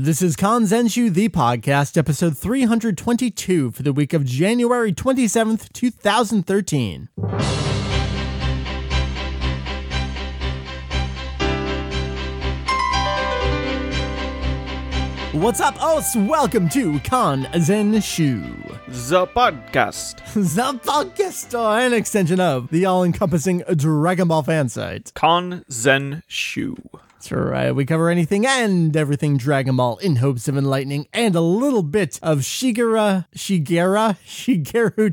This is Kanzenshuu, the podcast, episode 322 for the week of January 27th, 2013. What's up, os? Welcome to Kanzenshuu, the podcast. The podcast, or an extension of the all-encompassing Dragon Ball fan site, Kanzenshuu. That's right, we cover anything and everything Dragon Ball in hopes of enlightening and a little bit of Shigeru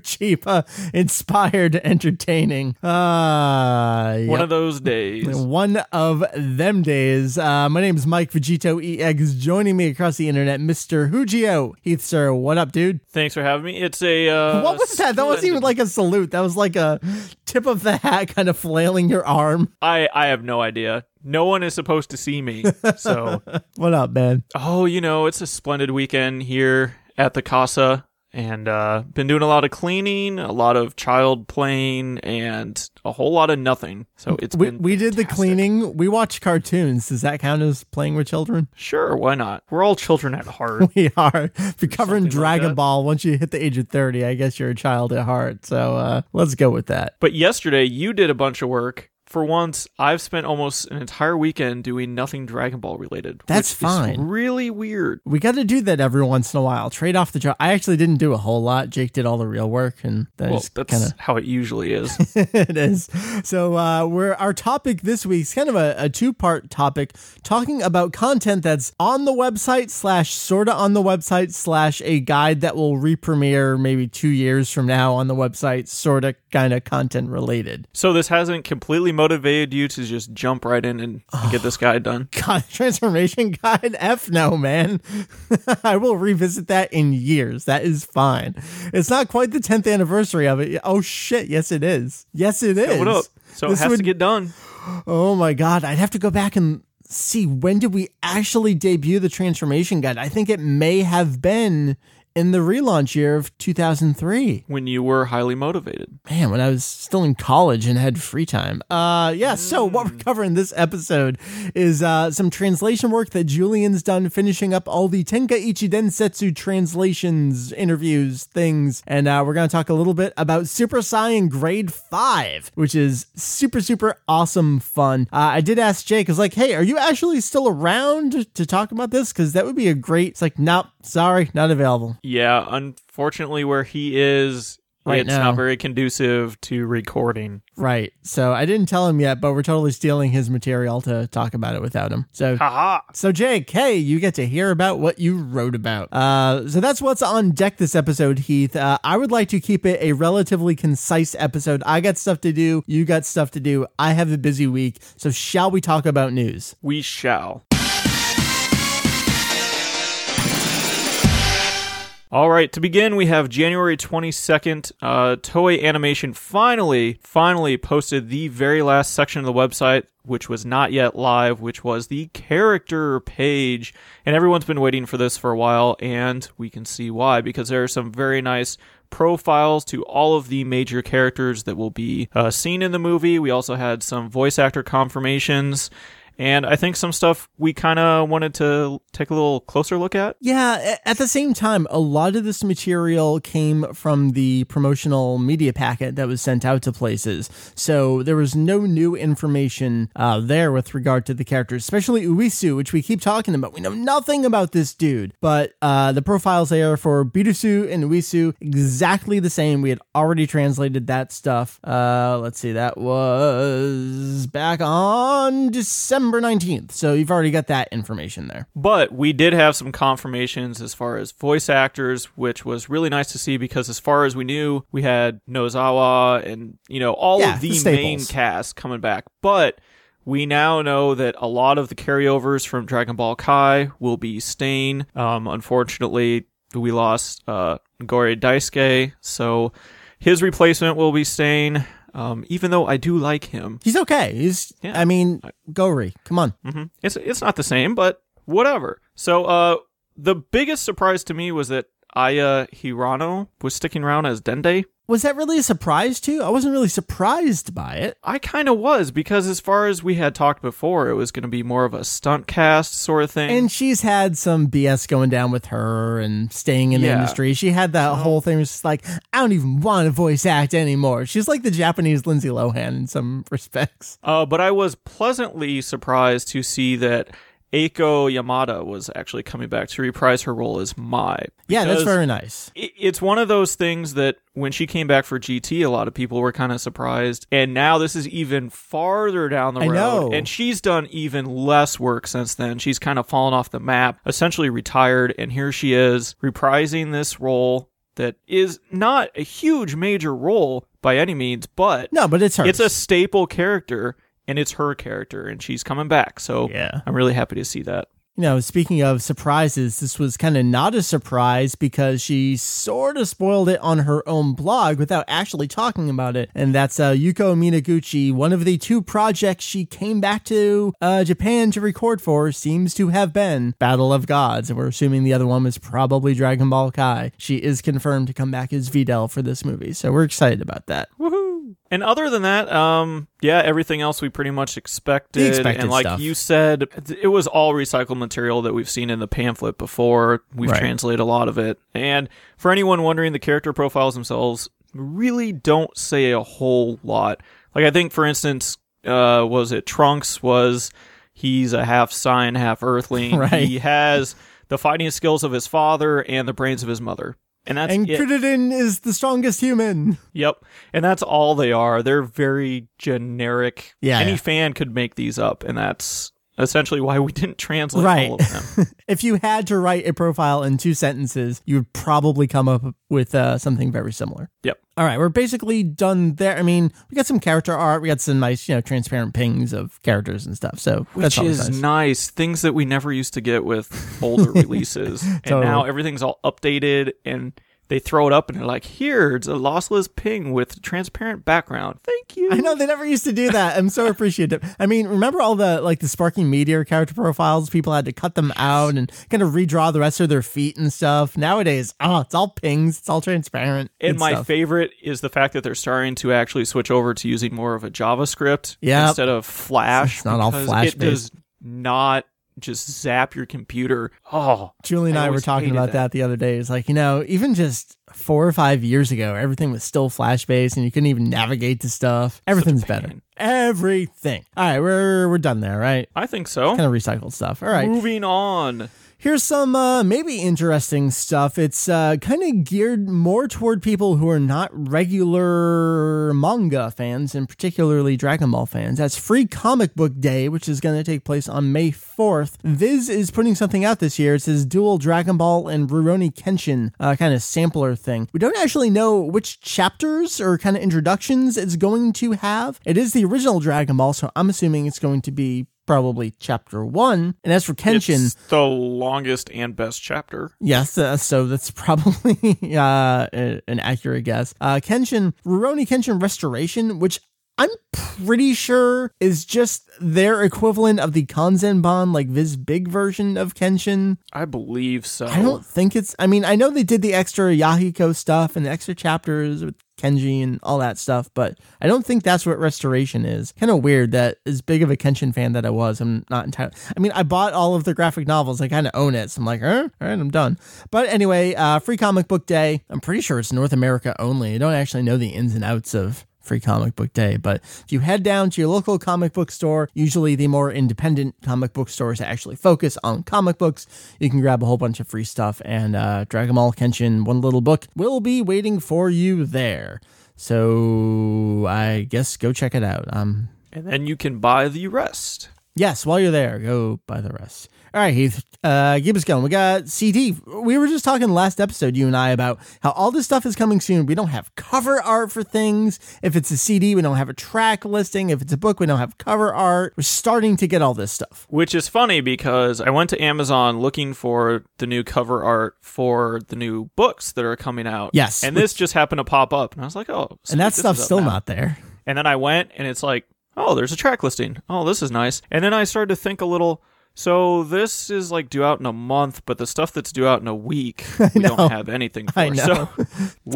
Chiba-inspired entertaining. One of those days. One of them days. My name is Mike VegettoEX. Joining me across the internet, Mr. Hujio. Heath, sir, what up, dude? Thanks for having me. It's a... what was that? That wasn't even like a salute. That was like a tip of the hat kind of flailing your arm. I have no idea. No one is supposed to see me, so... What up, man? Oh, you know, it's a splendid weekend here at the casa, and been doing a lot of cleaning, a lot of child playing, and a whole lot of nothing, so it's been fantastic. We did the cleaning. We watched cartoons. Does that count as playing with children? Sure, why not? We're all children at heart. We are. If you're covering Dragon Ball, once you hit the age of 30, I guess you're a child at heart, so let's go with that. But yesterday, you did a bunch of work. For once, I've spent almost an entire weekend doing nothing Dragon Ball related. That's fine. Really weird. We got to do that every once in a while. Trade off the job. I actually didn't do a whole lot. Jake did all the real work, and that's kind of how it usually is. It is. So our topic this week's kind of a two-part topic, talking about content that's on the website / sorta on the website / a guide that will re-premiere maybe 2 years from now on the website, sorta kind of content related. So this hasn't completely motivated you to just jump right in and get this guide done? God, transformation guide? F no, man. I will revisit that in years. That is fine. It's not quite the 10th anniversary of it. Oh, shit. Yes, it is. Yes, it is. What up? So this it has to get done. Oh, my God. I'd have to go back and see, when did we actually debut the transformation guide? I think it may have been in the relaunch year of 2003. When you were highly motivated. Man, when I was still in college and had free time. So what we're covering this episode is some translation work that Julian's done, finishing up all the Tenkaichi Densetsu translations, interviews, things. And we're going to talk a little bit about Super Saiyan Grade 5, which is super, super awesome fun. I did ask Jake, I was like, hey, are you actually still around to talk about this? Because that would be a great... It's like, nope, sorry, not available. Yeah, unfortunately where he is, right, it's now not very conducive to recording. Right, so I didn't tell him yet, but we're totally stealing his material to talk about it without him. So, so Jake, hey, you get to hear about what you wrote about. So that's what's on deck this episode, Heath. I would like to keep it a relatively concise episode. I got stuff to do, you got stuff to do, I have a busy week, so shall we talk about news? We shall. All right, to begin, we have January 22nd. Toei Animation finally posted the very last section of the website, which was not yet live, which was the character page. And everyone's been waiting for this for a while, and we can see why, because there are some very nice profiles to all of the major characters that will be seen in the movie. We also had some voice actor confirmations. And I think some stuff we kind of wanted to take a little closer look at. Yeah, at the same time, a lot of this material came from the promotional media packet that was sent out to places. So there was no new information there with regard to the characters, especially Uisu, which we keep talking about. We know nothing about this dude. But the profiles there for Bidusu and Uisu, exactly the same. We had already translated that stuff. Let's see, that was back on December 19th, so you've already got that information there. But we did have some confirmations as far as voice actors, which was really nice to see, because as far as we knew, we had Nozawa and, you know, all of the main cast coming back. But we now know that a lot of the carryovers from Dragon Ball Kai will be staying. Unfortunately, we lost Gore Daisuke, so his replacement will be staying. Even though I do like him. He's okay. Gori, come on. Mm-hmm. It's not the same, but whatever. So the biggest surprise to me was that Aya Hirano was sticking around as Dende. Was that really a surprise to you? I wasn't really surprised by it. I kind of was, because as far as we had talked before, it was going to be more of a stunt cast sort of thing. And she's had some BS going down with her and staying in the industry. She had that whole thing, was just like, I don't even want to voice act anymore. She's like the Japanese Lindsay Lohan in some respects. But I was pleasantly surprised to see that Eiko Yamada was actually coming back to reprise her role as Mai. Yeah, that's very nice. It's one of those things that when she came back for GT, a lot of people were kind of surprised. And now this is even farther down the road. And she's done even less work since then. She's kind of fallen off the map, essentially retired. And here she is reprising this role that is not a huge major role by any means, but no, but it's her. It's a staple character. And it's her character, and she's coming back, so yeah. I'm really happy to see that. You know, speaking of surprises, this was kind of not a surprise because she sort of spoiled it on her own blog without actually talking about it. And that's Yuko Minaguchi, one of the two projects she came back to Japan to record for, seems to have been Battle of Gods. And we're assuming the other one was probably Dragon Ball Kai. She is confirmed to come back as Videl for this movie, so we're excited about that. Woohoo! And other than that, everything else we pretty much expected. The expected and like stuff. You said, it was all recycled material that we've seen in the pamphlet before. We've translated a lot of it. And for anyone wondering, the character profiles themselves really don't say a whole lot. Like I think, for instance, Trunks he's a half Saiyan, half Earthling. Right. He has the fighting skills of his father and the brains of his mother. And Crittenden is the strongest human. Yep. And that's all they are. They're very generic. Yeah, any fan could make these up, and that's essentially why we didn't translate all of them. If you had to write a profile in 2 sentences, you would probably come up with something very similar. Yep. All right, we're basically done there. I mean, we got some character art. We got some nice, transparent pings of characters and stuff. So which is nice. Things that we never used to get with older releases. And now everything's all updated and they throw it up and they're like, here's a lossless ping with transparent background. Thank you. I know, they never used to do that. I'm so appreciative. I mean, remember all the Sparking Meteor character profiles? People had to cut them out and kind of redraw the rest of their feet and stuff. Nowadays, it's all pings. It's all transparent. And my favorite is the fact that they're starting to actually switch over to using more of a JavaScript instead of Flash. It's not all Flash. It does not just zap your computer. Julian and I were talking about that the other day. It's like, even just 4 or 5 years ago, everything was still Flash-based and you couldn't even navigate to stuff. Everything's better. Everything. All right, we're done there, right? I think so. Kind of recycled stuff. All right. Moving on. Here's some maybe interesting stuff. It's kind of geared more toward people who are not regular manga fans, and particularly Dragon Ball fans. That's Free Comic Book Day, which is going to take place on May 4th. Viz is putting something out this year. It says Dual Dragon Ball and Rurouni Kenshin, kind of sampler thing. We don't actually know which chapters or kind of introductions it's going to have. It is the original Dragon Ball, so I'm assuming it's going to be probably chapter 1. And as for Kenshin, it's the longest and best chapter. Yes, so that's probably an accurate guess. Rurouni Kenshin Restoration, which I'm pretty sure is just their equivalent of the Kanzenban, like Viz Big version of Kenshin. I believe so. I don't think it's... I mean, I know they did the extra Yahiko stuff and the extra chapters with Kenji and all that stuff, but I don't think that's what Restoration is. Kind of weird that as big of a Kenshin fan that I was, I'm not entirely... I mean, I bought all of the graphic novels. I kind of own it, so I'm like, all right, I'm done. But anyway, Free Comic Book Day. I'm pretty sure it's North America only. I don't actually know the ins and outs of Free Comic Book Day, but if you head down to your local comic book store, usually the more independent comic book stores that actually focus on comic books, you can grab a whole bunch of free stuff, and Dragon Ball Kenshin, one little book, will be waiting for you there. So I guess go check it out. And then you can buy the rest. Yes, while you're there, go buy the rest. All right, Heath, keep us going. We got CD. We were just talking last episode, you and I, about how all this stuff is coming soon. We don't have cover art for things. If it's a CD, we don't have a track listing. If it's a book, we don't have cover art. We're starting to get all this stuff. Which is funny because I went to Amazon looking for the new cover art for the new books that are coming out. Yes. And this just happened to pop up. And I was like, and that stuff's still not there. And then I went and it's like, there's a track listing. Oh, this is nice. And then I started to think a little... So this is like due out in a month, but the stuff that's due out in a week, we don't have anything for. I know. So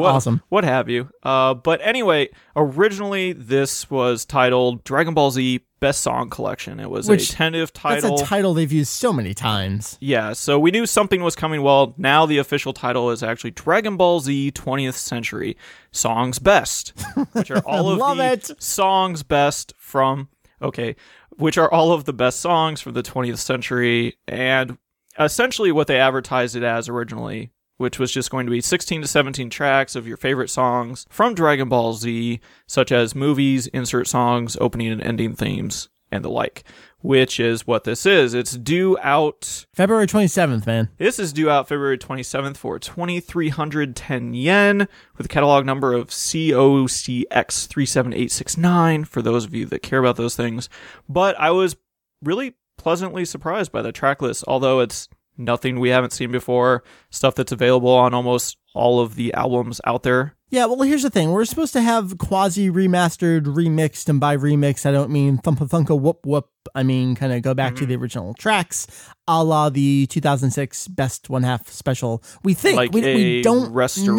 awesome. What have you. But anyway, originally this was titled Dragon Ball Z Best Song Collection. It was a tentative title. That's a title they've used so many times. Yeah, so we knew something was coming. Well, now the official title is actually Dragon Ball Z 20th Century Songs Best, which are all of songs best from... Okay, which are all of the best songs from the 20th century, and essentially what they advertised it as originally, which was just going to be 16 to 17 tracks of your favorite songs from Dragon Ball Z, such as movies, insert songs, opening and ending themes, and the like, which is what this is. It's due out... February 27th, man. This is due out February 27th for 2,310 yen, with a catalog number of COCX37869, for those of you that care about those things. But I was really pleasantly surprised by the track list, although it's nothing we haven't seen before, stuff that's available on almost all of the albums out there. Yeah, well, here's the thing. We're supposed to have quasi-remastered, remixed, and by remix, I don't mean thumpa-thunka, whoop-whoop. I mean, kind of go back to the original tracks, a la the 2006 Best One Half Special. We think. Like we don't restoration?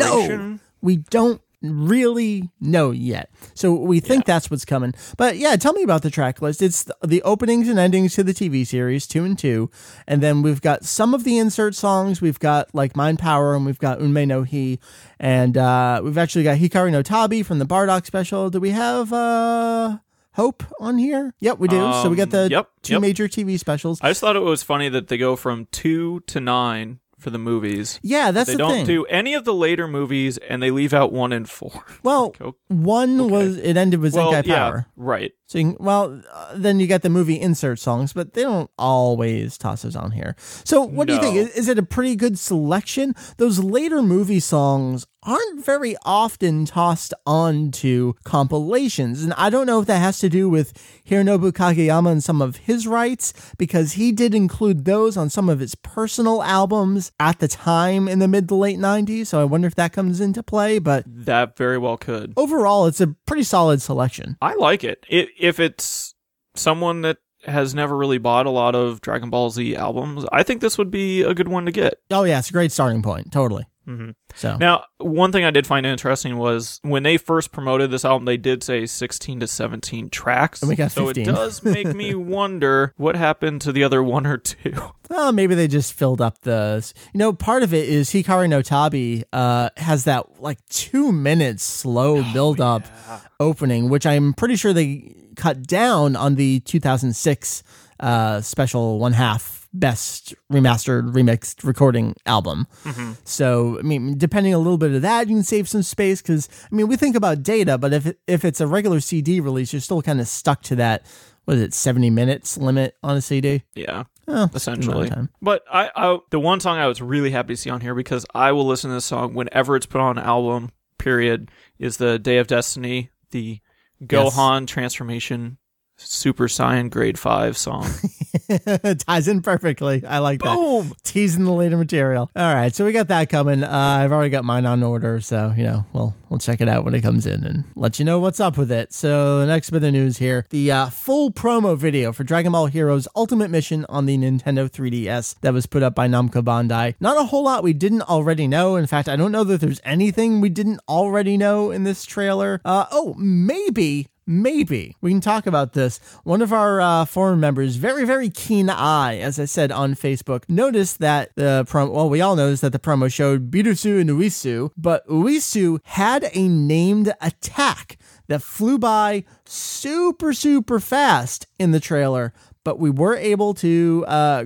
Know. We don't really know yet. So we think that's what's coming. But yeah, tell me about the track list. It's the openings and endings to the TV series, 2 and 2. And then we've got some of the insert songs. We've got like Mind Power, and we've got Unmei no Hi. And we've actually got Hikari no Tabi from the Bardock special. Do we have Hope on here? Yep, we do. So we got the two major TV specials. I just thought it was funny that they go from 2 to 9 for the movies. Yeah, that's the thing. They don't do any of the later movies, and they leave out 1 and 4. Well, it ended with Zenkai Power. Yeah, right. So you can, then you got the movie insert songs, but they don't always toss those on here. So what do you think? Is it a pretty good selection? Those later movie songs aren't very often tossed onto compilations. And I don't know if that has to do with Hironobu Kageyama and some of his rights, because he did include those on some of his personal albums at the time in the mid to late 90s. So I wonder if that comes into play, but that very well could. Overall, it's a pretty solid selection. I like it. If it's someone that has never really bought a lot of Dragon Ball Z albums, I think this would be a good one to get. Oh yeah, it's a great starting point. Totally. Mm-hmm. So now, one thing I did find interesting was when they first promoted this album, they did say 16 to 17 tracks. And we got 15. So it does make me wonder what happened to the other 1 or 2. Well, maybe they just filled up the... You know, part of it is Hikari no Tabi has that like 2 minutes slow build-up opening, which I'm pretty sure they cut down on the 2006 special 1/2. Best remastered, remixed recording album. Mm-hmm. So, I mean, depending a little bit of that, you can save some space because, I mean, we think about data, but if it's a regular CD release, you're still kind of stuck to that, 70 minutes limit on a CD? Yeah, essentially. But the one song I was really happy to see on here, because I will listen to this song whenever it's put on an album, period, is the Day of Destiny, the Gohan transformation Super Saiyan Grade 5 song. Ties in perfectly. I like that. Teasing the later material. All right, so we got that coming. I've already got mine on order, so, you know, we'll check it out when it comes in and let you know what's up with it. So the next bit of news here, the full promo video for Dragon Ball Heroes Ultimate Mission on the Nintendo 3DS that was put up by Namco Bandai. Not a whole lot we didn't already know. In fact, I don't know that there's anything we didn't already know in this trailer. Maybe we can talk about this. One of our forum members, very, very keen eye, as I said on Facebook, noticed that the promo, well, we all noticed that the promo showed Bidusu and Uisu, but Uisu had a named attack that flew by super, super fast in the trailer, but we were able to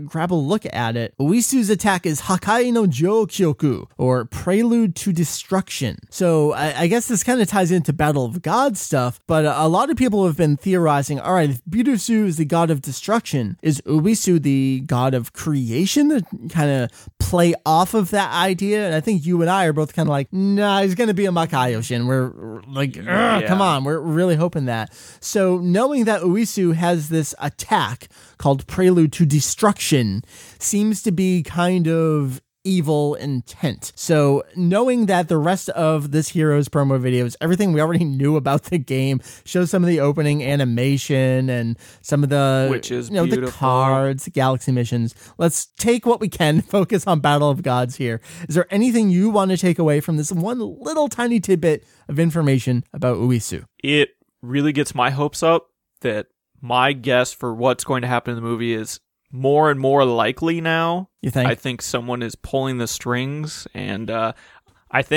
grab a look at it. Uisu's attack is Hakai no Joukyoku, or Prelude to Destruction. So I guess this kind of ties into Battle of Gods stuff, but a lot of people have been theorizing, all right, if Bidusu is the god of destruction, is Uisu the god of creation? To kind of play off of that idea. And I think you and I are both kind of like, nah, he's going to be a Makaioshin. We're like, come on, we're really hoping that. So knowing that Uisu has this attack called Prelude to Destruction seems to be kind of evil intent. So knowing that the rest of this Heroes promo video is everything we already knew about the game, shows some of the opening animation and some of the, which is beautiful, the cards, the galaxy missions. Let's take what we can, focus on Battle of Gods here. Is there anything you want to take away from this one little tiny tidbit of information about Uisu? It really gets my hopes up that my guess for what's going to happen in the movie is more and more likely now. You think? I think someone is pulling the strings, and spoiler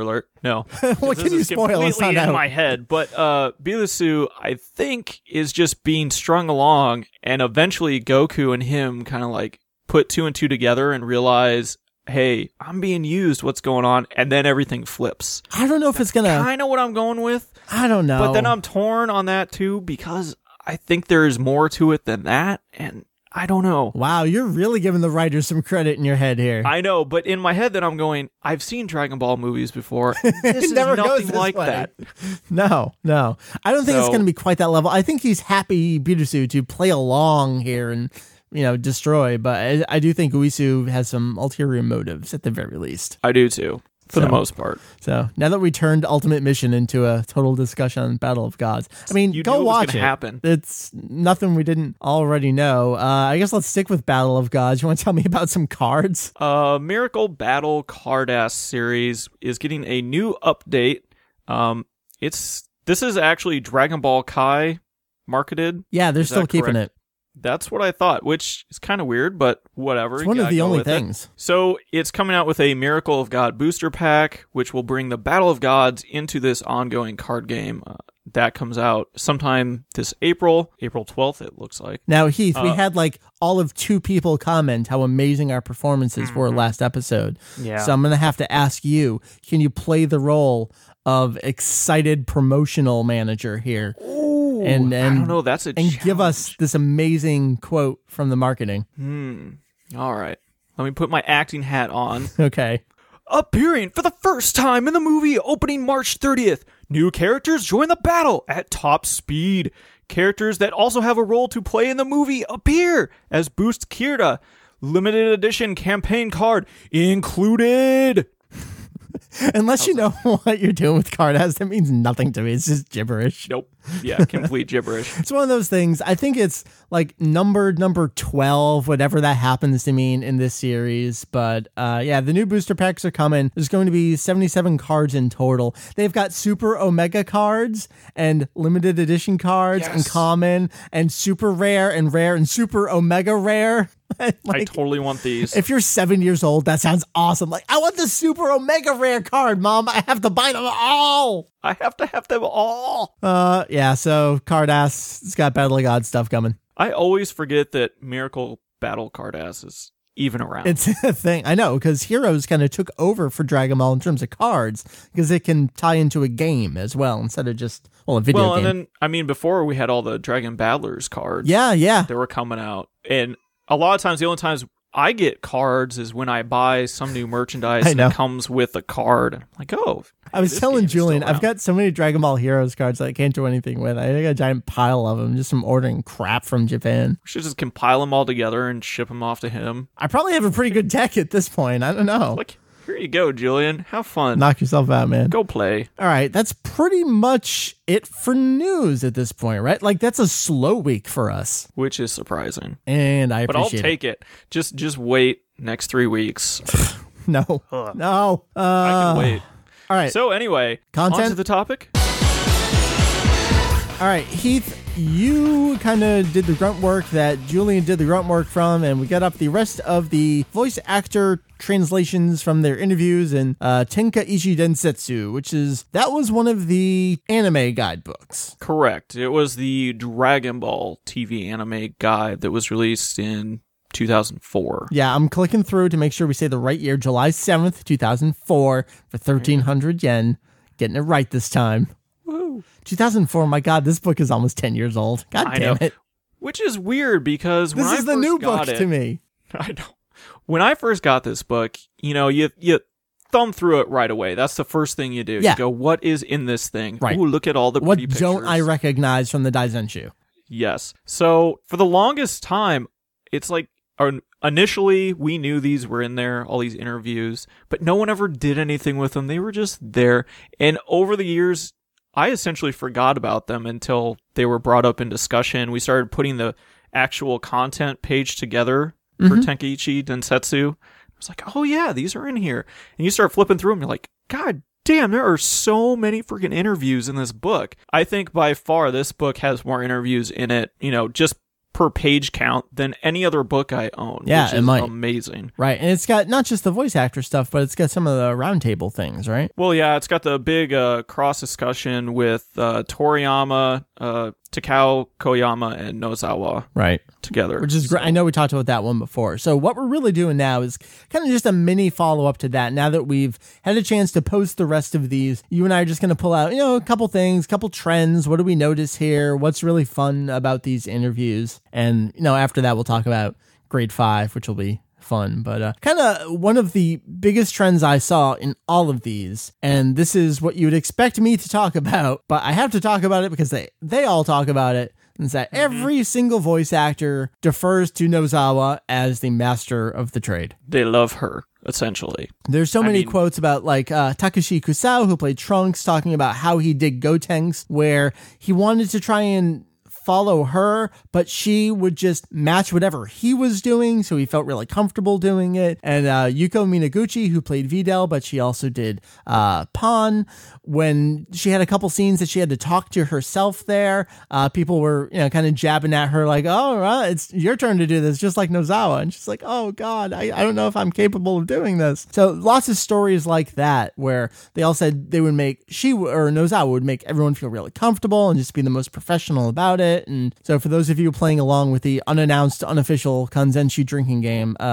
alert, no. What can you spoil? It's completely in my head, but Bidusu, I think, is just being strung along, and eventually Goku and him kind of like put two and two together and realize, hey, I'm being used, what's going on? And then everything flips. I don't know if that's kind of what I'm going with. I don't know. But then I'm torn on that too, because I think there's more to it than that, and I don't know. Wow, you're really giving the writers some credit in your head here. I know, but in my head that I'm going, I've seen Dragon Ball movies before. This never is nothing goes like way. That. No. I don't think it's going to be quite that level. I think he's happy, Bidusu, to play along here and destroy, but I do think Uisu has some ulterior motives at the very least. I do too. For the most part. So now that we turned Ultimate Mission into a total discussion on Battle of Gods, I mean, go watch it. Happen. It's nothing we didn't already know. I guess let's stick with Battle of Gods. You want to tell me about some cards? Miracle Battle Cardass series is getting a new update. This is actually Dragon Ball Kai marketed. Yeah, they're still keeping it. That's what I thought, which is kind of weird, but whatever. It's one of the only things. So it's coming out with a Miracle of God booster pack, which will bring the Battle of Gods into this ongoing card game. That comes out sometime this April 12th, it looks like. Now, Heath, we had all of two people comment how amazing our performances were last episode. Yeah. So I'm going to have to ask you, can you play the role of excited promotional manager here? Ooh, and I don't know, that's a challenge. Give us this amazing quote from the marketing. All right. Let me put my acting hat on. Okay. Appearing for the first time in the movie opening March 30th, new characters join the battle at top speed. Characters that also have a role to play in the movie appear as Boost Kira. Limited edition campaign card included. Unless you know what you're doing with Cardass, that means nothing to me. It's just gibberish. Nope. Yeah, complete gibberish. It's one of those things. I think it's number 12, whatever that happens to mean in this series. But the new booster packs are coming. There's going to be 77 cards in total. They've got Super Omega cards and limited edition cards and common and super rare and super Omega rare. I totally want these. If you're 7 years old, that sounds awesome. I want the Super Omega Rare card, Mom. I have to buy them all. I have to have them all. So Cardass, it's got Battle of God stuff coming. I always forget that Miracle Battle Cardass is even around. It's a thing. I know, because Heroes kind of took over for Dragon Ball in terms of cards, because it can tie into a game as well, instead of just, a video game. Well, and then, before we had all the Dragon Battlers cards. Yeah. They were coming out, and a lot of times, the only times I get cards is when I buy some new merchandise and it comes with a card. I'm like, I was telling Julian, I've got so many Dragon Ball Heroes cards that I can't do anything with. I got a giant pile of them, just from ordering crap from Japan. We should just compile them all together and ship them off to him. I probably have a pretty good deck at this point. I don't know. Here you go, Julian. Have fun. Knock yourself out, man. Go play. All right. That's pretty much it for news at this point, right? That's a slow week for us. Which is surprising. And I appreciate it. But I'll take it. Just wait next 3 weeks. No. Ugh. No. I can wait. All right. So anyway, on to the topic. All right, Heath, you kind of did the grunt work that Julian did the grunt work from, and we got up the rest of the voice actor translations from their interviews in Tenkaichi Densetsu, which was one of the anime guidebooks. Correct. It was the Dragon Ball TV anime guide that was released in 2004. Yeah, I'm clicking through to make sure we say the right year, July 7th, 2004, for 1,300 yen. Getting it right this time. 2004, my God, this book is almost 10 years old. God damn it. Which is weird, because when I first got it... This is the new book to me. I know. When I first got this book, you thumb through it right away. That's the first thing you do. Yeah. You go, what is in this thing? Right. Ooh, look at all the pretty pictures. What don't I recognize from the Daizenshu? Yes. So, for the longest time, it's like Initially, we knew these were in there, all these interviews, but no one ever did anything with them. They were just there. And over the years, I essentially forgot about them until they were brought up in discussion. We started putting the actual content page together for Tenkaichi Densetsu. I was like, oh yeah, these are in here. And you start flipping through them, you're like, God damn, there are so many freaking interviews in this book. I think by far this book has more interviews in it, you know, just per page count than any other book I own, which is amazing. Right, and it's got not just the voice actor stuff, but it's got some of the roundtable things, right? Well, yeah, it's got the big cross-discussion with Toriyama, Takao Koyama, and Nozawa together. Which is great. I know we talked about that one before. So what we're really doing now is kind of just a mini follow-up to that. Now that we've had a chance to post the rest of these, you and I are just going to pull out, you know, a couple things, couple trends. What do we notice here? What's really fun about these interviews? And, you know, after that, we'll talk about Grade 5, which will be fun. But kind of one of the biggest trends I saw in all of these, and this is what you would expect me to talk about, but I have to talk about it because they all talk about it, is that every single voice actor defers to Nozawa as the master of the trade. They love her, essentially. There's so many quotes about, like, Takashi Kusao, who played Trunks, talking about how he did Gotenks, where he wanted to try and follow her, but she would just match whatever he was doing, so he felt really comfortable doing it. And Yuko Minaguchi, who played Videl, but she also did Pon, when she had a couple scenes that she had to talk to herself there, people were, you know, kind of jabbing at her like, oh, it's your turn to do this, just like Nozawa. And she's like, oh god, I don't know if I'm capable of doing this. So lots of stories like that where they all said they would make, Nozawa would make everyone feel really comfortable and just be the most professional about it. And so for those of you playing along with the unannounced, unofficial Kanzenshuu drinking game, you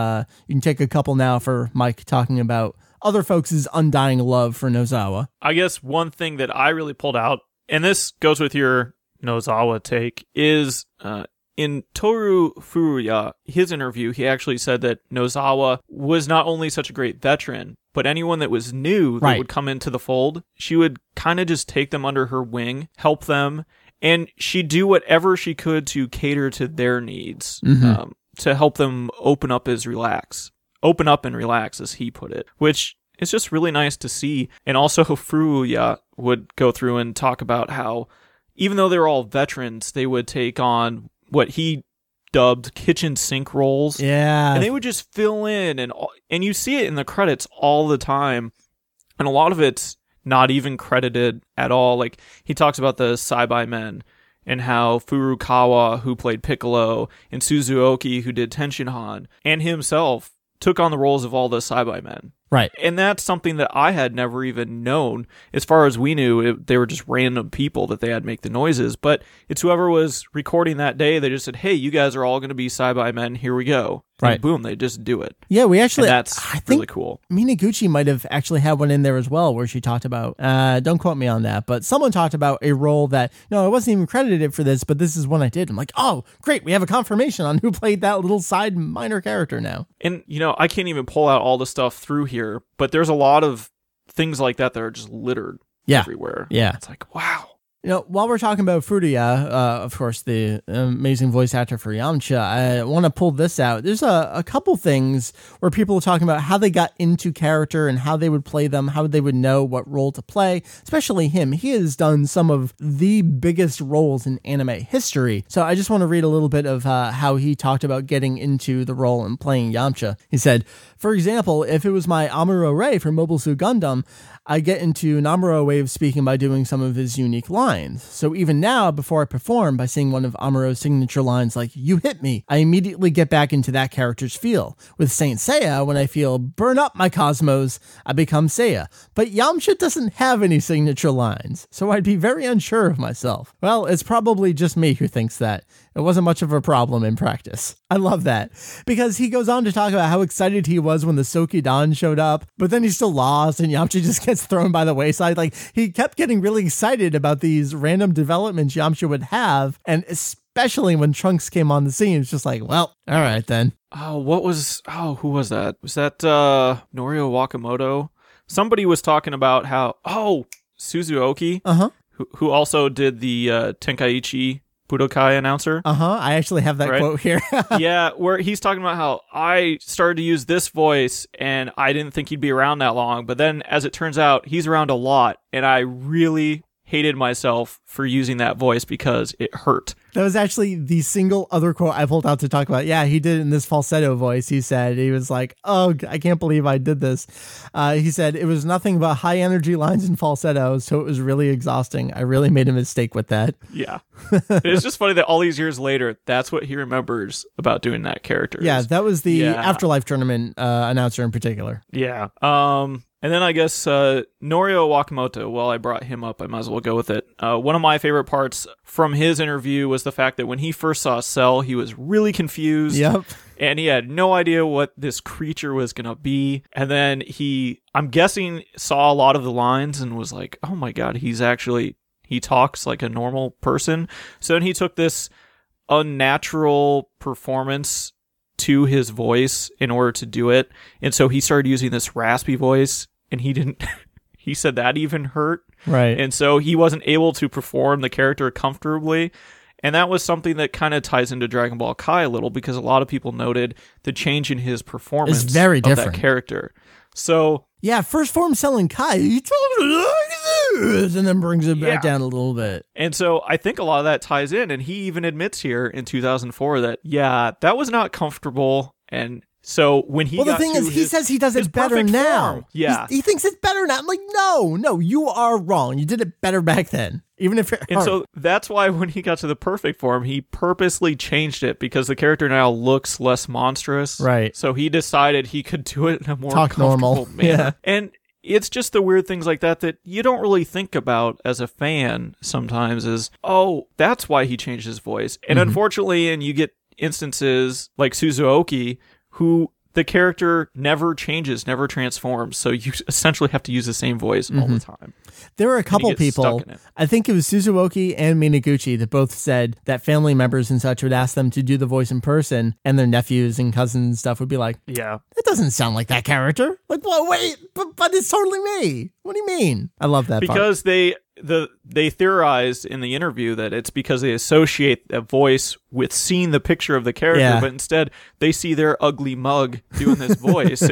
can take a couple now for Mike talking about other folks' undying love for Nozawa. I guess one thing that I really pulled out, and this goes with your Nozawa take, is in Toru Furuya, his interview, he actually said that Nozawa was not only such a great veteran, but anyone that was new that would come into the fold, she would kind of just take them under her wing, help them, and she'd do whatever she could to cater to their needs, to help them open up and relax, as he put it, which is just really nice to see. And also Furuya would go through and talk about how, even though they were all veterans, they would take on what he dubbed kitchen sink roles. Yeah. And they would just fill in, and you see it in the credits all the time. And a lot of it's not even credited at all. Like, he talks about the Saibai men and how Furukawa, who played Piccolo, and Suzuoki, who did Tenshinhan, and himself took on the roles of all the Saibai men. Right. And that's something that I had never even known. As far as we knew, they were just random people that they had make the noises. But it's whoever was recording that day, they just said, hey, you guys are all going to be Saibai men. Here we go. Right. And boom, they just do it. Yeah, we actually... And that's really cool. Minaguchi might have actually had one in there as well where she talked about... don't quote me on that, but someone talked about a role that... No, I wasn't even credited for this, but this is one I did. I'm like, oh, great, we have a confirmation on who played that little side minor character now. And, you know, I can't even pull out all the stuff through here, but there's a lot of things like that that are just littered everywhere. Yeah. It's like, wow. You know, while we're talking about Furuya, of course, the amazing voice actor for Yamcha, I want to pull this out. There's a couple things where people are talking about how they got into character and how they would play them, how they would know what role to play, especially him. He has done some of the biggest roles in anime history. So I just want to read a little bit of how he talked about getting into the role and playing Yamcha. He said, for example, if it was my Amuro Ray from Mobile Suit Gundam, I get into an Amuro way of speaking by doing some of his unique lines. So even now, before I perform, by seeing one of Amuro's signature lines like, you hit me, I immediately get back into that character's feel. With Saint Seiya, when I feel, burn up my cosmos, I become Seiya. But Yamcha doesn't have any signature lines, so I'd be very unsure of myself. Well, it's probably just me who thinks that. It wasn't much of a problem in practice. I love that, because he goes on to talk about how excited he was when the Sokidan showed up, but then he still lost and Yamcha just gets thrown by the wayside. Like, he kept getting really excited about these random developments Yamcha would have, and especially when Trunks came on the scene, it's just like, well, all right then. Who was that? Was that Norio Wakamoto? Somebody was talking about how Suzuoki, who also did the Tenkaichi Budokai announcer. I actually have that quote here. Yeah, where he's talking about how I started to use this voice and I didn't think he'd be around that long, but then as it turns out, he's around a lot, and I really hated myself for using that voice because it hurt. That was actually the single other quote I pulled out to talk about. Yeah, he did it in this falsetto voice. He said, he was like, oh, I can't believe I did this. He said, it was nothing but high energy lines and falsetto, so it was really exhausting. I really made a mistake with that. Yeah. It's just funny that all these years later, that's what he remembers about doing that character. Yeah, that was the Afterlife Tournament announcer in particular. Yeah. And then I guess Norio Wakamoto, while I brought him up, I might as well go with it. One of my favorite parts from his interview was the fact that when he first saw Cell, he was really confused. Yep. And he had no idea what this creature was going to be. And then he, I'm guessing, saw a lot of the lines and was like, oh my God, he talks like a normal person. So then he took this unnatural performance to his voice in order to do it. And so he started using this raspy voice, and he said that even hurt. Right. And so he wasn't able to perform the character comfortably. And that was something that kind of ties into Dragon Ball Kai a little, because a lot of people noted the change in his performance. It's very different. Of that character. So yeah, first form selling Kai, he and then brings it back down a little bit. And so I think a lot of that ties in, and he even admits here in 2004 that, that was not comfortable. And so when he the thing is, he says he does it better now. Yeah. He thinks it's better now. I'm like, no, you are wrong. You did it better back then. Even if it hurt. And so that's why when he got to the perfect form, he purposely changed it, because the character now looks less monstrous. Right. So he decided he could do it in a more comfortable manner. Yeah. And it's just the weird things like that you don't really think about as a fan sometimes, is, oh, that's why he changed his voice. And unfortunately, and you get instances like Suzuoki, who the character never changes, never transforms. So you essentially have to use the same voice all the time. There were a couple people, I think it was Suzuoki and Minaguchi, that both said that family members and such would ask them to do the voice in person, and their nephews and cousins and stuff would be like, yeah, it doesn't sound like that character. Like, well, wait, but it's totally me. What do you mean? I love that because part. They theorized in the interview that it's because they associate a voice with seeing the picture of the character, but instead they see their ugly mug doing this voice.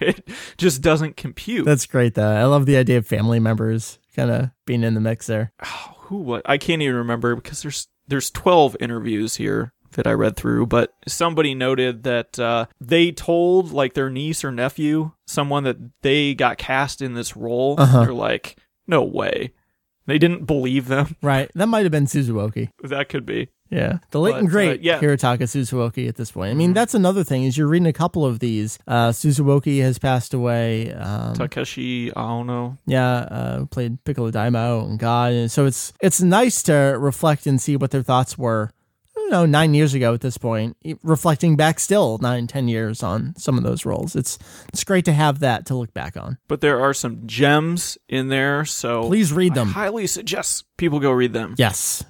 It just doesn't compute. That's great, though. I love the idea of family members kind of being in the mix there. Oh, I can't even remember, because there's 12 interviews here that I read through, but somebody noted that they told their niece or nephew, someone, that they got cast in this role. They're like, no way. They didn't believe them. Right. That might have been Suzuoki. That could be. Yeah. The late and great Hirotaka Suzuoki at this point. I mean, that's another thing, is you're reading a couple of these. Suzuoki has passed away. Takeshi Aono. Yeah. Played Piccolo Daimao and God. And so it's nice to reflect and see what their thoughts were, 9 years ago at this point, reflecting back still 9-10 years on some of those roles. It's great to have that to look back on. But there are some gems in there, so please read them. I highly suggest people go read them. Yes.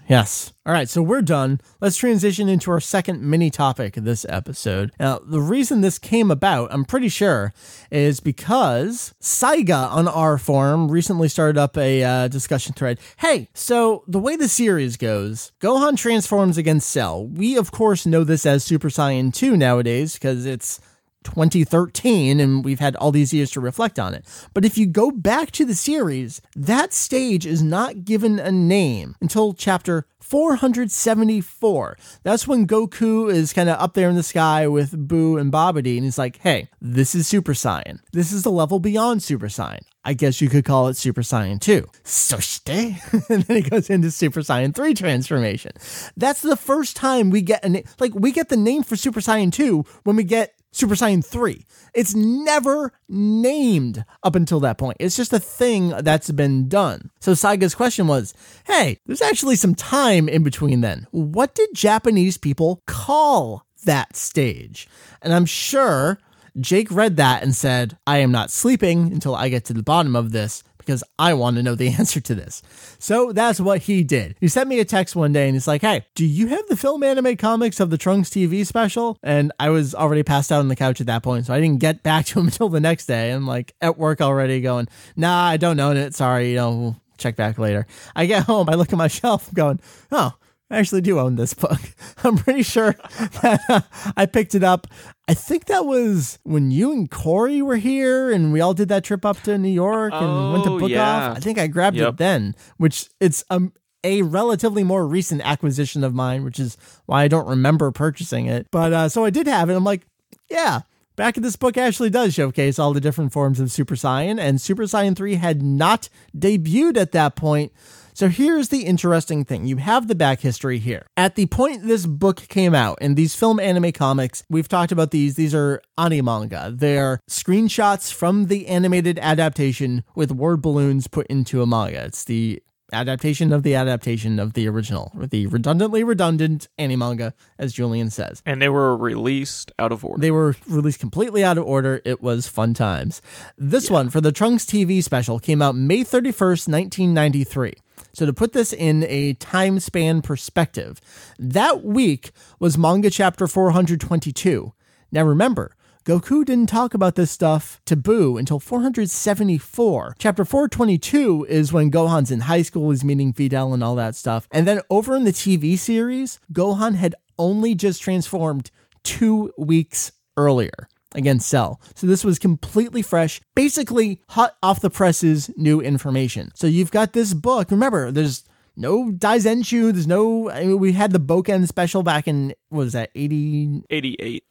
All right, so we're done. Let's transition into our second mini topic of this episode. Now, the reason this came about, I'm pretty sure, is because Saiga on our forum recently started up a discussion thread. Hey, so the way the series goes, Gohan transforms against Cell. We, of course, know this as Super Saiyan 2 nowadays, because it's 2013 and we've had all these years to reflect on it. But if you go back to the series, that stage is not given a name until chapter 474. That's when Goku is kind of up there in the sky with Boo and Babidi, and he's like, hey, this is Super Saiyan. This is the level beyond Super Saiyan. I guess you could call it Super Saiyan 2. And then it goes into Super Saiyan 3 transformation. That's the first time we get we get the name for Super Saiyan 2 when we get Super Saiyan 3. It's never named up until that point. It's just a thing that's been done. So Saiga's question was, hey, there's actually some time in between then. What did Japanese people call that stage? And I'm sure Jake read that and said, I am not sleeping until I get to the bottom of this, because I want to know the answer to this. So that's what he did. He sent me a text one day and he's like, hey, do you have the film anime comics of the Trunks TV special? And I was already passed out on the couch at that point, so I didn't get back to him until the next day. I'm like at work already going, nah, I don't own it. Sorry, check back later. I get home, I look at my shelf, I'm going, oh, I actually do own this book. I'm pretty sure that I picked it up. I think that was when you and Corey were here and we all did that trip up to New York and went to book off. I think I grabbed it then, which it's a relatively more recent acquisition of mine, which is why I don't remember purchasing it. But so I did have it. I'm like, yeah. Back in this book actually does showcase all the different forms of Super Saiyan, and Super Saiyan 3 had not debuted at that point. So here's the interesting thing. You have the back history here. At the point this book came out, and these film anime comics, we've talked about these are animanga. They're screenshots from the animated adaptation with word balloons put into a manga. It's the adaptation of the original, the redundantly redundant animanga, as Julian says. And they were released out of order. They were released completely out of order. It was fun times. This one, for the Trunks TV special, came out May 31st, 1993. So to put this in a time span perspective, that week was manga chapter 422. Now remember, Goku didn't talk about this stuff to Boo until 474. Chapter 422 is when Gohan's in high school, he's meeting Videl and all that stuff. And then over in the TV series, Gohan had only just transformed 2 weeks earlier against Cell. So this was completely fresh, basically hot off the presses, new information. So you've got this book. Remember, there's no Daizenshu. There's no... I mean, we had the Boken special back in... What was that? 88.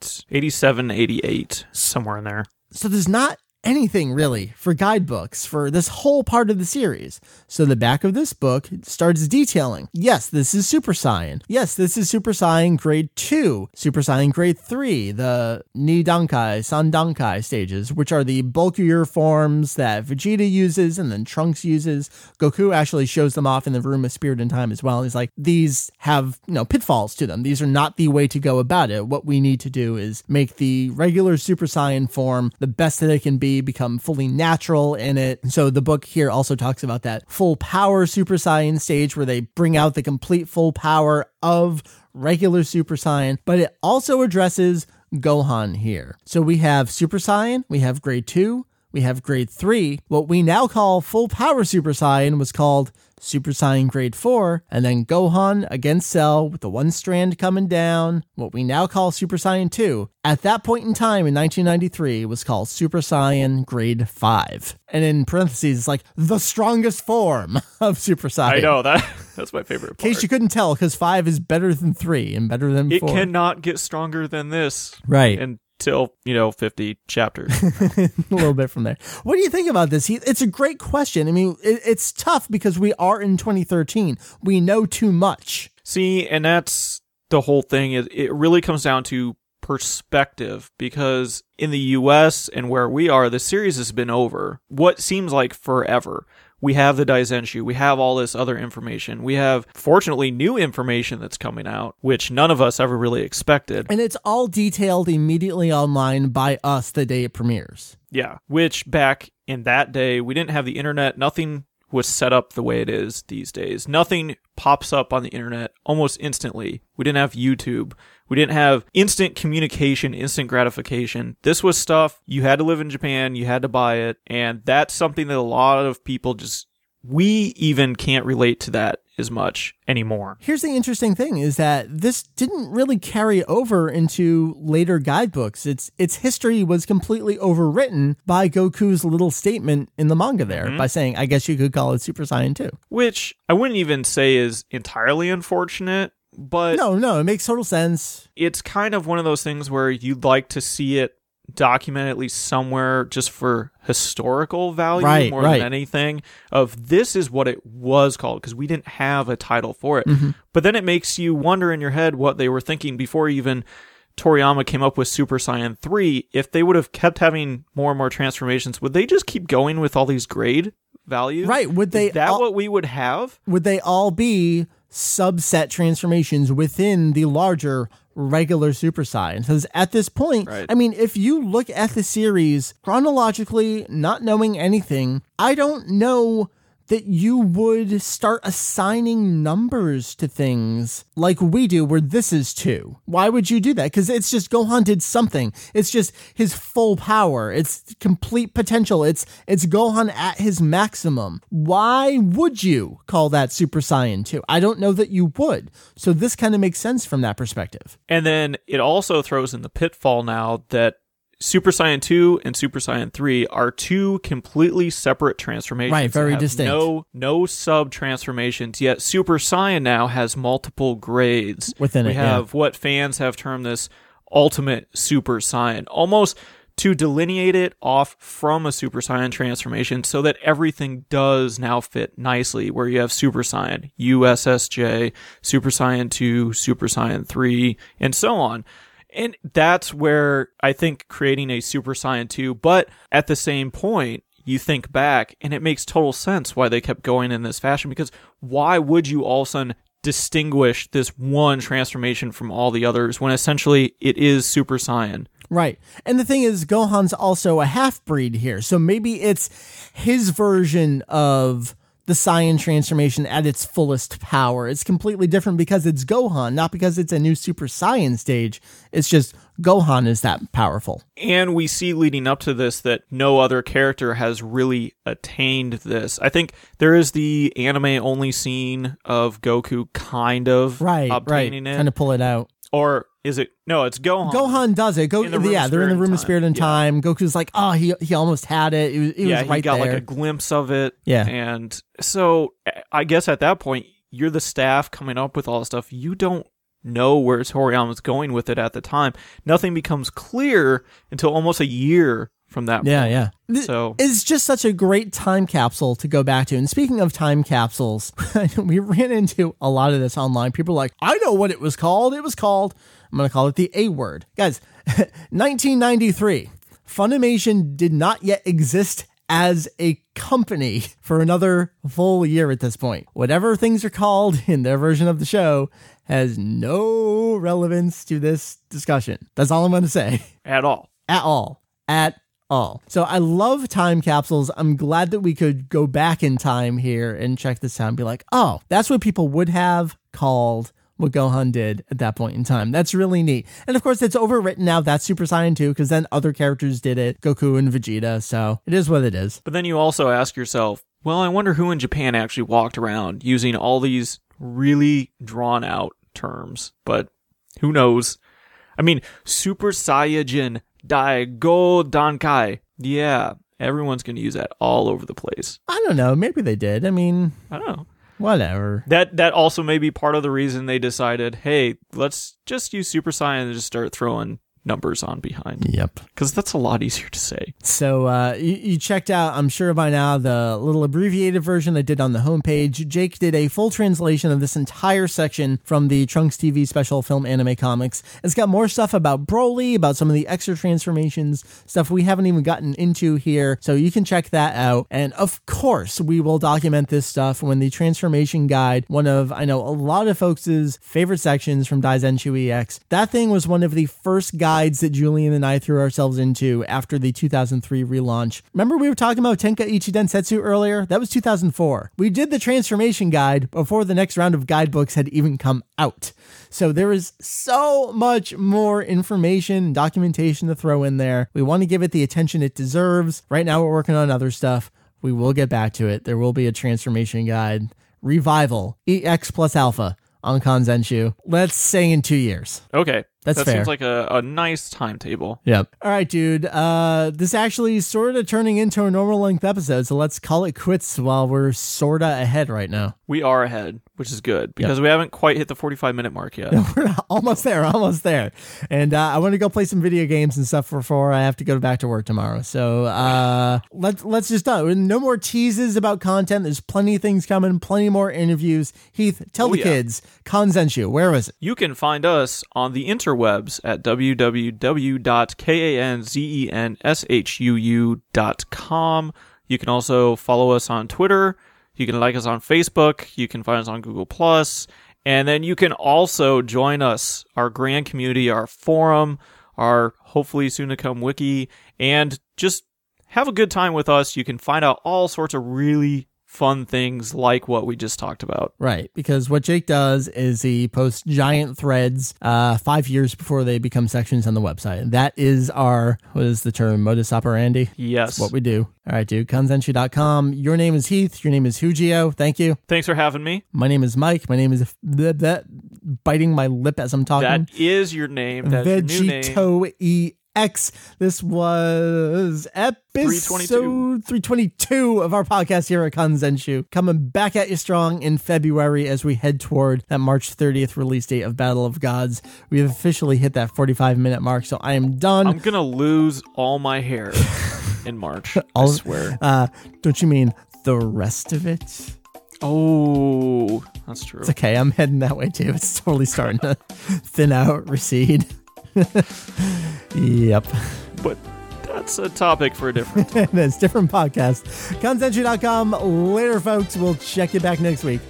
Somewhere in there. So there's not anything, really, for guidebooks for this whole part of the series. So the back of this book starts detailing. Yes, this is Super Saiyan. Yes, this is Super Saiyan Grade 2. Super Saiyan Grade 3. The Ni Dankai, San Dankai stages, which are the bulkier forms that Vegeta uses and then Trunks uses. Goku actually shows them off in the Room of Spirit and Time as well. He's like, these have, you know, pitfalls to them. These are not the way to go about it. What we need to do is make the regular Super Saiyan form the best that it can be, become fully natural in it. And so the book here also talks about that full power Super Saiyan stage where they bring out the complete full power of regular Super Saiyan, but it also addresses Gohan here. So we have Super Saiyan, we have Grade 2, we have Grade 3. What we now call full power Super Saiyan was called Super Saiyan Grade 4, and then Gohan against Cell with the one strand coming down, what we now call Super Saiyan 2. At that point in time in 1993, it was called Super Saiyan Grade 5. And in parentheses, it's like the strongest form of Super Saiyan. I know, that's my favorite part. In case you couldn't tell, because 5 is better than 3 and better than 4. It cannot get stronger than this. Right. And till, 50 chapters. A little bit from there. What do you think about this, Heath? It's a great question. I mean, it's tough because we are in 2013. We know too much. See, and that's the whole thing. It really comes down to perspective, because in the U.S. and where we are, the series has been over what seems like forever. We have the Daizenshu. We have all this other information. We have, fortunately, new information that's coming out, which none of us ever really expected. And it's all detailed immediately online by us the day it premieres. Yeah, which back in that day, we didn't have the internet. Nothing was set up the way it is these days. Nothing pops up on the internet almost instantly. We didn't have YouTube. We didn't have instant communication, instant gratification. This was stuff you had to live in Japan, you had to buy it, and that's something that a lot of people we even can't relate to that as much anymore. Here's the interesting thing is that this didn't really carry over into later guidebooks. Its history was completely overwritten by Goku's little statement in the manga there by saying, I guess you could call it Super Saiyan 2. Which I wouldn't even say is entirely unfortunate. But no, it makes total sense. It's kind of one of those things where you'd like to see it documented at least somewhere just for historical value more than anything of this is what it was called, because we didn't have a title for it. Mm-hmm. But then it makes you wonder in your head what they were thinking before even Toriyama came up with Super Saiyan 3. If they would have kept having more and more transformations, would they just keep going with all these grade values? Right. Would they? Is that what we would have? Would they all be subset transformations within the larger regular Super Saiyan? Because at this point, I mean, if you look at the series chronologically, not knowing anything, I don't know that you would start assigning numbers to things like we do, where this is 2. Why would you do that? Because it's just Gohan did something. It's just his full power. It's complete potential. It's Gohan at his maximum. Why would you call that Super Saiyan 2? I don't know that you would. So this kind of makes sense from that perspective. And then it also throws in the pitfall now that Super Saiyan 2 and Super Saiyan 3 are 2 completely separate transformations. Right, very distinct. No sub-transformations, yet Super Saiyan now has multiple grades. Within it, We have what fans have termed this ultimate Super Saiyan, almost to delineate it off from a Super Saiyan transformation so that everything does now fit nicely, where you have Super Saiyan, USSJ, Super Saiyan 2, Super Saiyan 3, and so on. And that's where I think creating a Super Saiyan 2, but at the same point, you think back, and it makes total sense why they kept going in this fashion, because why would you all of a sudden distinguish this one transformation from all the others when essentially it is Super Saiyan? Right. And the thing is, Gohan's also a half-breed here, so maybe it's his version of the Saiyan transformation at its fullest power. It's completely different because it's Gohan, not because it's a new Super Saiyan stage. It's just Gohan is that powerful. And we see leading up to this that no other character has really attained this. I think there is the anime-only scene of Goku kind of obtaining it. Kind of pull it out. Or is it? No, it's Gohan. Gohan does it. They're in the Room of Spirit and Time. Goku's like, he almost had it. It was right there. He got like a glimpse of it. Yeah. And so I guess at that point, you're the staff coming up with all this stuff. You don't know where Toriyama's going with it at the time. Nothing becomes clear until almost a year from that point. Yeah, yeah. So it's just such a great time capsule to go back to. And speaking of time capsules, we ran into a lot of this online. People are like, I know what it was called. I'm going to call it the A word. Guys, 1993, Funimation did not yet exist as a company for another full year at this point. Whatever things are called in their version of the show has no relevance to this discussion. That's all I'm going to say. At all. So I love time capsules. I'm glad that we could go back in time here and check this out and be like, oh, that's what people would have called what Gohan did at that point in time. That's really neat. And of course, it's overwritten now. That's Super Saiyan 2, because then other characters did it, Goku and Vegeta. So it is what it is. But then you also ask yourself, well, I wonder who in Japan actually walked around using all these really drawn out terms. But who knows? I mean, Super Saiyajin Daigo Dankai. Yeah, everyone's going to use that all over the place. I don't know. Maybe they did. I mean, I don't know. Whatever. That also may be part of the reason they decided, hey, let's just use Super Saiyan and just start throwing numbers on behind. Yep. Because that's a lot easier to say. So you checked out, I'm sure by now, the little abbreviated version I did on the homepage. Jake did a full translation of this entire section from the Trunks TV special Film Anime Comics. It's got more stuff about Broly, about some of the extra transformations, stuff we haven't even gotten into here. So you can check that out. And of course, we will document this stuff when the Transformation Guide, one of, I know, a lot of folks' favorite sections from Daizenshu EX. That thing was one of the first guides that Julian and I threw ourselves into after the 2003 relaunch. Remember we were talking about Tenkaichi Densetsu earlier? That was 2004. We did the transformation guide before the next round of guidebooks had even come out. So there is so much more information, documentation to throw in there. We want to give it the attention it deserves. Right now we're working on other stuff. We will get back to it. There will be a transformation guide. Revival. EX plus alpha. On Kanzenshuu. Let's say in 2 years. Okay. That fair. Seems like a nice timetable. Yep. All right, dude. This actually is sort of turning into a normal length episode, so let's call it quits while we're sort of ahead right now. We are ahead, which is good, because we haven't quite hit the 45-minute mark yet. We're almost there. And I want to go play some video games and stuff before I have to go back to work tomorrow. So let's just done. No more teases about content. There's plenty of things coming, plenty more interviews. Heath, tell the kids, Kanzenshuu, where is it? You can find us on the interwebs at www.kanzenshuu.com. You can also follow us on Twitter. You can like us on Facebook. You can find us on Google+. And then you can also join us, our grand community, our forum, our hopefully soon-to-come wiki, and just have a good time with us. You can find out all sorts of really fun things like what we just talked about. Right, because what Jake does is he posts giant threads 5 years before they become sections on the website. That is our, what is the term, modus operandi? Yes. That's what we do. All right, dude, kanzenshuu.com. Your name is Heath. Your name is Hujio. Thank you. Thanks for having me. My name is Mike. My name is biting my lip as I'm talking. That is your name. That's your new name. VegettoEX. This was episode 322 of our podcast here at Kanzenshuu. Coming back at you strong in February as we head toward that March 30th release date of Battle of Gods. We have officially hit that 45-minute mark, so I am done. I'm going to lose all my hair in March, I swear. Don't you mean the rest of it? Oh, that's true. It's okay. I'm heading that way, too. It's totally starting to thin out, recede. Yep. But that's a topic for a different podcast. Kanzenshuu.com. Later, folks. We'll check you back next week.